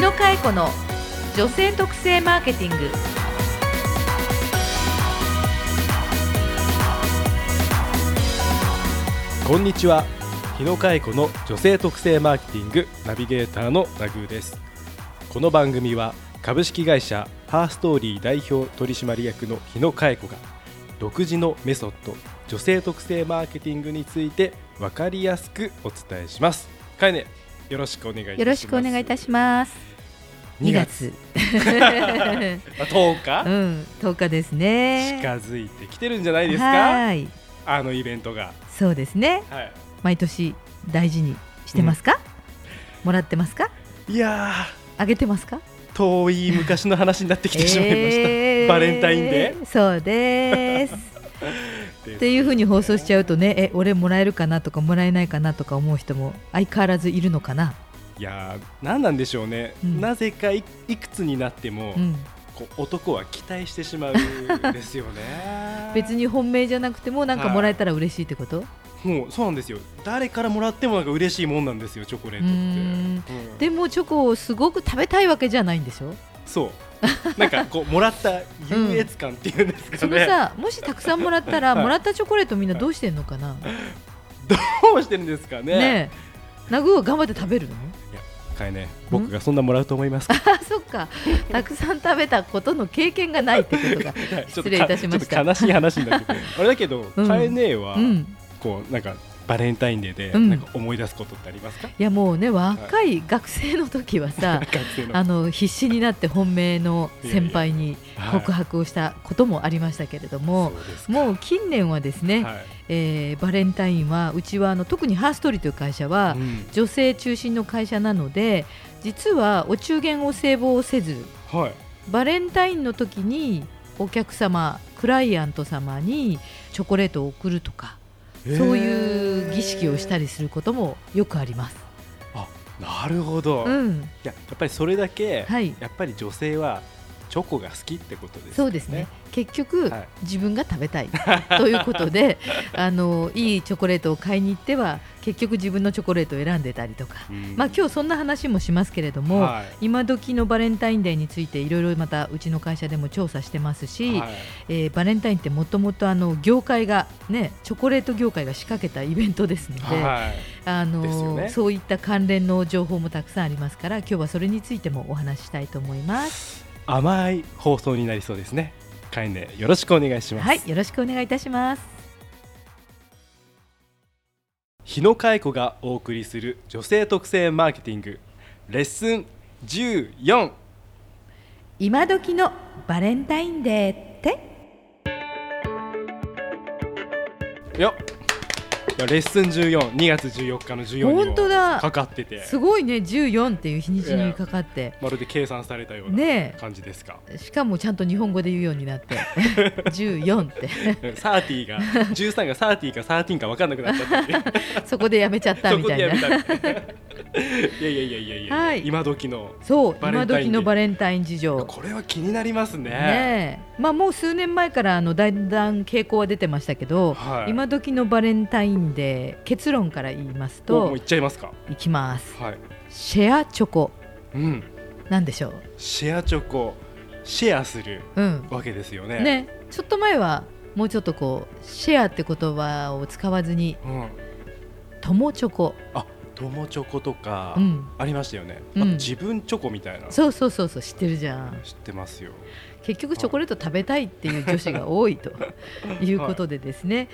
野佳恵子の女性特性マーケティング。こんにちは、日野佳恵子の女性特性マーケティングナビゲーターのラグーです。この番組は株式会社ハーストーリー代表取締役の日野佳恵子が独自のメソッド、女性特性マーケティングについて分かりやすくお伝えします。かえね、よろしくお願いいたします。よろしくお願いいたします。2月10日、10日ですね。近づいてきてるんじゃないですか。はい、あのイベントが。そうですね、はい、毎年大事にしてますか、もらってますか。いやー、あげてますか。遠い昔の話になってきてしまいました、バレンタインデー。そうですっていう風に放送しちゃうとね、俺もらえるかなとかもらえないかなとか思う人も相変わらずいるのかな。いやー、何なんでしょうね、なぜか いくつになっても、こう男は期待してしまうんですよね別に本命じゃなくてもなんかもらえたら嬉しいってこと。もうそうなんですよ。誰からもらってもなんか嬉しいもんなんですよ、チョコレートって。でもチョコをすごく食べたいわけじゃないんでしょ。そうなんかこうもらった優越感っていうんですかね、そのさ、もしたくさんもらったら、もらったチョコレートみんなどうしてるのかなどうしてるんですかね。ねえ、ナグーは頑張って食べるの。いや、かえね、僕がそんなもらうと思いますかそっか、たくさん食べたことの経験がないってことが失礼いたしましたちょっと悲しい話になってくるあれだけど、かえねは、こうなんかバレンタインデーでなんか思い出すことってありますか。いやもうね、若い学生の時はさ必死になって本命の先輩に告白をしたこともありましたけれども、もう近年はですね、バレンタインはうちは特にハーストーリーという会社は女性中心の会社なので、実はお中元を制帽せず、バレンタインの時にお客様、クライアント様にチョコレートを送るとか、そういう儀式をしたりすることもよくあります。あ、なるほど、やっぱりそれだけ、やっぱり女性はチョコが好きってことですね。そうですね。結局、自分が食べたいということでいいチョコレートを買いに行っては結局自分のチョコレートを選んでたりとか、今日そんな話もしますけれども、今時のバレンタインデーについていろいろまたうちの会社でも調査してますし、バレンタインってもともと業界がね、チョコレート業界が仕掛けたイベントですので、そういった関連の情報もたくさんありますから、今日はそれについてもお話ししたいと思います。甘い放送になりそうですね。かえね、よろしくお願いします。はい、よろしくお願いいたします。日野佳恵子がお送りする女性特性マーケティングレッスン14、今時のバレンタインデーってよっ。レッスン14、2月14日の14にもかかってて、すごいね、14っていう日にちにかかって、まるで計算されたような感じですか、しかもちゃんと日本語で言うようになって14って30が13が30か13か分かんなくなっちゃったそこでやめちゃったみたいないや、今時のバレンタイン、今時のバレンタイン事情、これは気になりますね。もう数年前からだんだん傾向は出てましたけど、今時のバレンタインで結論から言いますと、もう言っちゃいますか。いきます、シェアチョコ、なんでしょう。シェアチョコ、シェアする、わけですよね。ちょっと前はもうちょっとこうシェアって言葉を使わずに、友チョコ、友チョコとかありましたよね、自分チョコみたいな。そう、知ってるじゃん。知ってますよ。結局チョコレート食べたいっていう女子が多いということでですね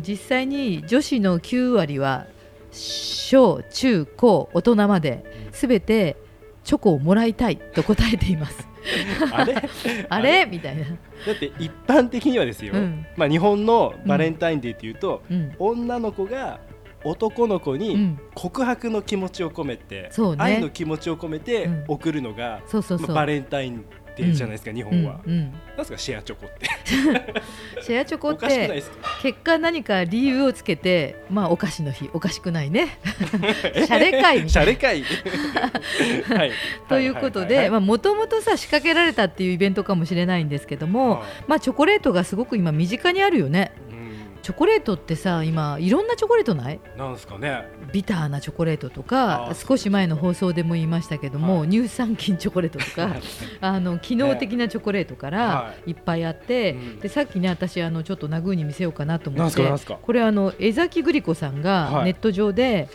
実際に女子の9割は小中高大人まで全てチョコをもらいたいと答えていますあれみたいな。だって一般的にはですよ、日本のバレンタインデーっていうと、女の子が男の子に告白の気持ちを込めて、愛の気持ちを込めて送るのがバレンタインデーじゃないですか、日本は。なんですかシェアチョコってシェアチョコって結果何か理由をつけて、お菓子の日、おかしくないねシャレ会みたいなということで、もともとさ仕掛けられたっていうイベントかもしれないんですけども、チョコレートがすごく今身近にあるよね。チョコレートってさ、今いろんなチョコレートない？なんすかね。ビターなチョコレートとか、少し前の放送でも言いましたけども、はい、乳酸菌チョコレートとか機能的なチョコレートからいっぱいあって、ね、はい、でさっきね、私ちょっとナグーに見せようかなと思って、なんすかこれ江崎グリコさんがネット上で、はい、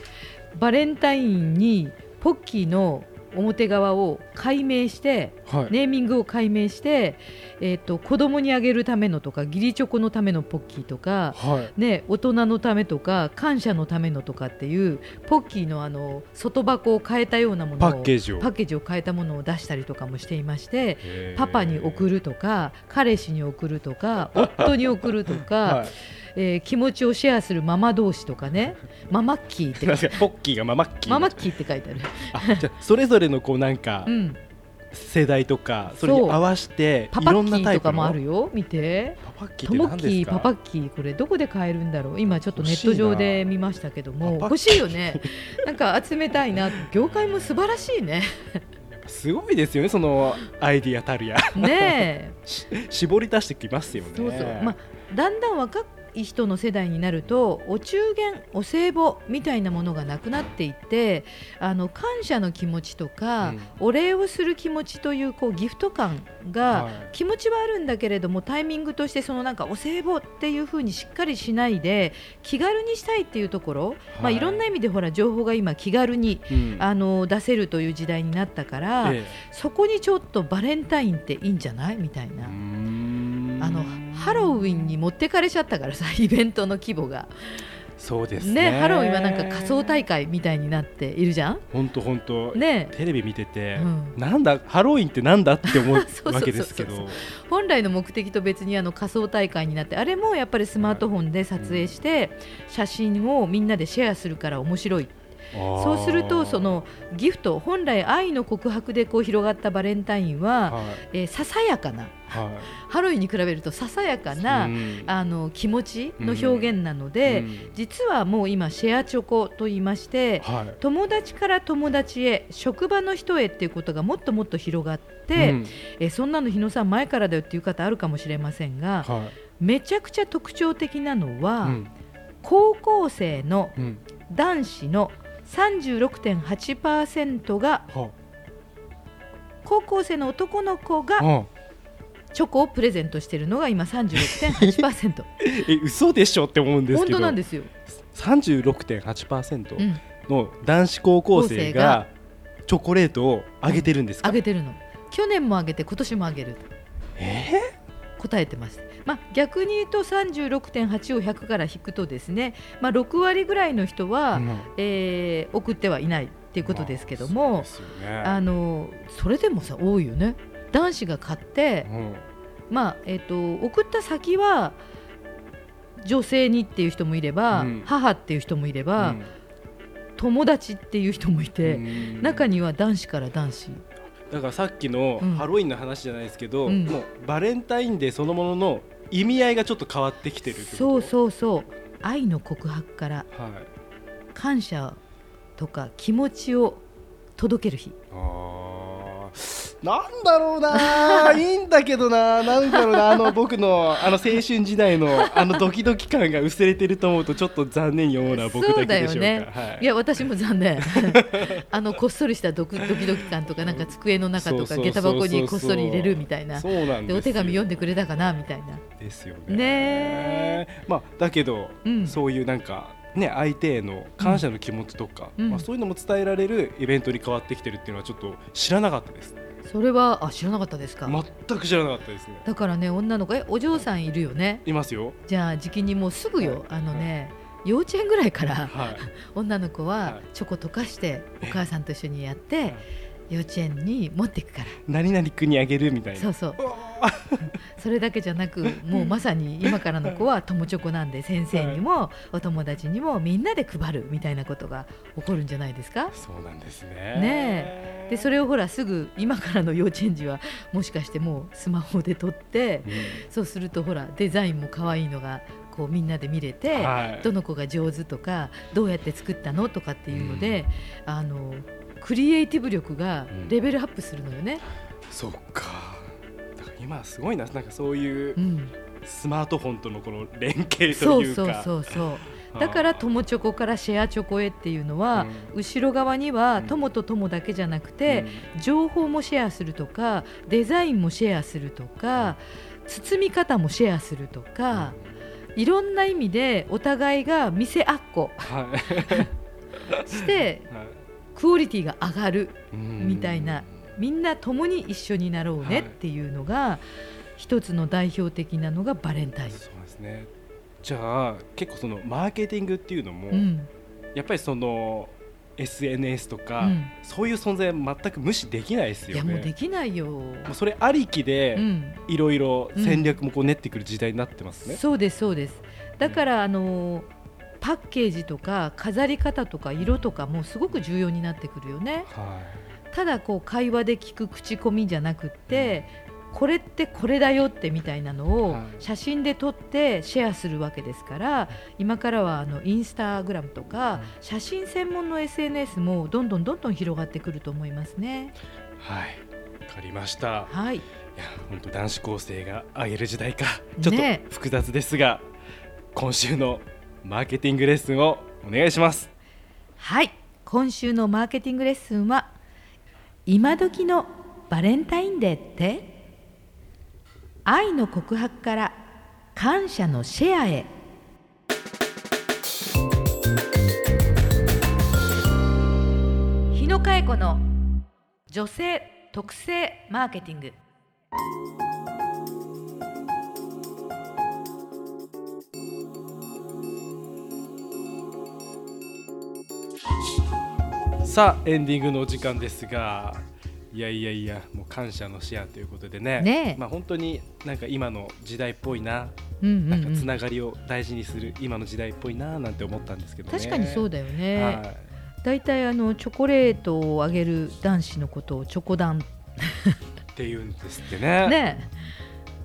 バレンタインにポッキーの表側を解明して、はい、ネーミングを解明して、子供にあげるためのとか、義理チョコのためのポッキーとか、はい、ね、大人のためとか、感謝のためのとかっていう、ポッキーの外箱を変えたようなものを、パッケージを変えたものを出したりとかもしていまして、パパに送るとか、彼氏に送るとか、夫に送るとか、はい、気持ちをシェアするママ同士とかね、ママッキーってポッキーがママッキーって書いてある。あ、じゃあそれぞれのこうなんか、うん、世代とかそれに合わせていろんなタイプのパパッキーとかもあるよ。見て、パパッキーって何ですか？パパッキー、これどこで買えるんだろう。今ちょっとネット上で見ましたけども、欲しいよね。なんか集めたいな。業界も素晴らしいね。すごいですよね、そのアイディアたるやねえ絞り出してきますよね。そうそう、まあ、だんだん若く人の世代になると、お中元、お歳暮みたいなものがなくなっていって、感謝の気持ちとか、うん、お礼をする気持ちとい こうギフト感が、はい、気持ちはあるんだけれども、タイミングとしてそのなんかお歳暮っていう風にしっかりしないで、気軽にしたいっていうところ、はい、まあ、いろんな意味でほら情報が今気軽に、うん、出せるという時代になったから、そこにちょっとバレンタインっていいんじゃないみたいな、ハロウィンに持ってかれちゃったからさ、イベントの規模が。そうです ね、ハロウィンはなんか仮装大会みたいになっているじゃん。ほんと、ね、テレビ見てて、うん、なんだハロウィンってなんだって思うわけですけど、そう本来の目的と別に仮装大会になって、あれもやっぱりスマートフォンで撮影して、うん、写真をみんなでシェアするから面白い。そうするとそのギフト、本来愛の告白でこう広がったバレンタインは、はい、ささやかな、はい、ハロウィンに比べるとささやかな、うん、気持ちの表現なので、うん、実はもう今シェアチョコと言いまして、はい、友達から友達へ、職場の人へっていうことがもっともっと広がって、うん、そんなの日野さん前からだよっていう方あるかもしれませんが、はい、めちゃくちゃ特徴的なのは、うん、高校生の男子の36.8% が、高校生の男の子がチョコをプレゼントしているのが今 36.8% 嘘でしょって思うんですけど、本当なんですよ。 36.8% の男子高校生がチョコレートをあげてるんですか？あげてるの。去年もあげて今年もあげると、答えてます。まあ、逆に言うと 36.8 を100から引くとですね、まあ、6割ぐらいの人は、うん、送ってはいないっていうことですけども、まあ そうですよね、それでもさ多いよね。男子が買って、うん、まあ送った先は女性にっていう人もいれば、うん、母っていう人もいれば、うん、友達っていう人もいて、うん、中には男子から男子だから、さっきのハロウィンの話じゃないですけど、うん、もうバレンタインデーそのものの意味合いがちょっと変わってきてるってこと。そうそうそう、愛の告白から感謝とか気持ちを届ける日。あ、なんだろうな、いいんだけどな、なんだろうな、僕の青春時代のドキドキ感が薄れてると思うと、ちょっと残念に思うのは僕だけでしょうか。そうだよね、はい、いや私も残念こっそりしたドキドキ感とか、なんか机の中とか下駄箱にこっそり入れるみたいな。そうなんですよ。でお手紙読んでくれたかなみたいなですよ ね、まあ、だけど、うん、そういうなんかね、相手への感謝の気持ちとか、うん、まあ、そういうのも伝えられるイベントに変わってきてるっていうのはちょっと知らなかったです。それは知らなかったですか？全く知らなかったですね。だからね、女の子、お嬢さんいるよね。いますよ。じゃあ時期にもうすぐよ、はい、幼稚園ぐらいから、はい、女の子はチョコ溶かしてお母さんと一緒にやって、はい、幼稚園に持っていくから何々君にあげるみたいな。そうそうそれだけじゃなく、もうまさに今からの子は友チョコなんで、先生にもお友達にもみんなで配るみたいなことが起こるんじゃないですか。そうなんです ね、でそれをほらすぐ今からの幼稚園児はもしかしてもうスマホで撮って、うん、そうするとほらデザインも可愛いのがこうみんなで見れて、はい、どの子が上手とかどうやって作ったのとかっていうので、うん、クリエイティブ力がレベルアップするのよね、うん、そっか。今すごいな、なんかそういうスマートフォンとのこの連携というか、うん、そうだから友チョコからシェアチョコへっていうのは、うん、後ろ側には友と友だけじゃなくて、うん、情報もシェアするとかデザインもシェアするとか、うん、包み方もシェアするとか、うん、いろんな意味でお互いが見せあっこ、はい、して、はい、クオリティが上がるみたいな、みんな共に一緒になろうねっていうのが、はい、一つの代表的なのがバレンタイン。そうですね。じゃあ結構そのマーケティングっていうのも、うん、やっぱりその SNS とか、うん、そういう存在は全く無視できないですよね。いやもうできないよ。もうそれありきでいろいろ戦略もこう練ってくる時代になってますね、うんうん、そうですそうです。だからパッケージとか飾り方とか色とかもすごく重要になってくるよね、はい。ただこう会話で聞く口コミじゃなくって、うん、これってこれだよってみたいなのを写真で撮ってシェアするわけですから、はい、今からはインスタグラムとか写真専門の SNS もどんどん広がってくると思いますね。はい、わかりました、はい。いや本当男子高生が上げる時代か、ちょっと複雑ですが、ね、今週のマーケティングレッスンをお願いします。はい、今週のマーケティングレッスンは今時のバレンタインデーって愛の告白から感謝のシェアへ。日野佳恵子の女性特性マーケティング。さあエンディングのお時間ですが、いやもう感謝のシェアということで ね、まあ、本当になんか今の時代っぽいな、なんかつながりを大事にする今の時代っぽいななんて思ったんですけどね。確かにそうだよね、はい、だいたいチョコレートをあげる男子のことをチョコ男っていうんですって ね。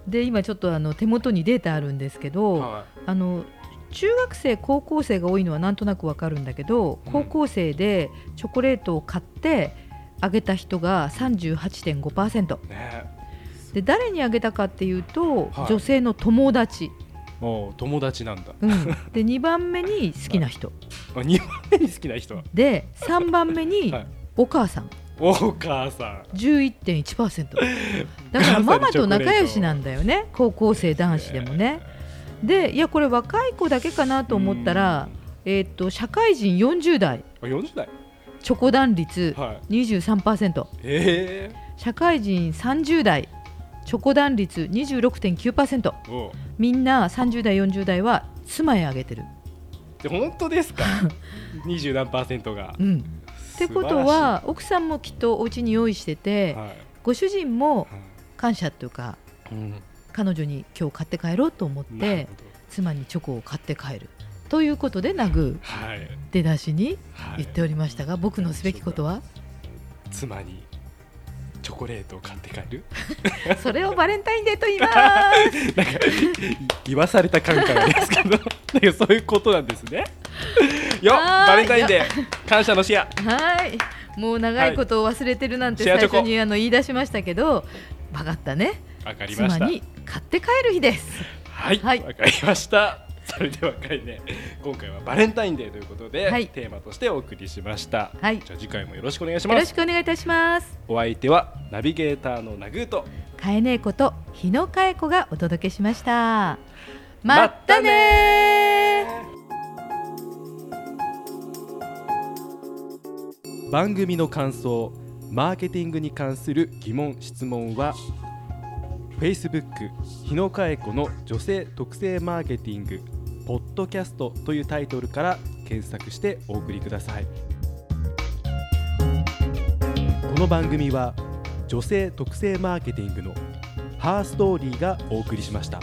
で今ちょっと手元にデータあるんですけど、はい、中学生高校生が多いのはなんとなくわかるんだけど、高校生でチョコレートを買ってあげた人が 38.5%、ね、で誰にあげたかっていうと、はい、女性の友達。友達なんだ、うん、で2番目に好きな人、はい、2番目に好きな人で3番目にお母さん、はい、お母さん 11.1% だからママと仲良しなんだよね高校生男子でもね。でいやこれ若い子だけかなと思ったら、社会人40代、40代チョコ弾率 23%、はい、社会人30代チョコ弾率 26.9%、 みんな30代40代は妻へあげてる。本当ですか20何%が、うん、ってことは奥さんもきっとお家に用意してて、はい、ご主人も感謝というか、うん、彼女に今日買って帰ろうと思って妻にチョコを買って帰るということでナグー出だしに言っておりましたが、はいはい、僕のすべきことは妻にチョコレートを買って帰るそれをバレンタインデーと言いますなんか言わされた感覚ですけどなんかそういうことなんですねよ。バレンタインデー感謝のシェア、はい、もう長いことを忘れてるなんて最初に言い出しましたけど、バカったね。わかりました。妻に買って帰る日ですはい、はい、わかりました。それでは今回はバレンタインデーということで、はい、テーマとしてお送りしました、はい、じゃあ次回もよろしくお願いします。よろしくお願いいたします。お相手はナビゲーターのナグーとかえねえこと日野かえ子がお届けしました。まったね。番組の感想、マーケティングに関する疑問・質問はFacebook 日野佳恵子の女性特性マーケティングポッドキャストというタイトルから検索してお送りください。この番組は女性特性マーケティングのハーストーリーがお送りしました。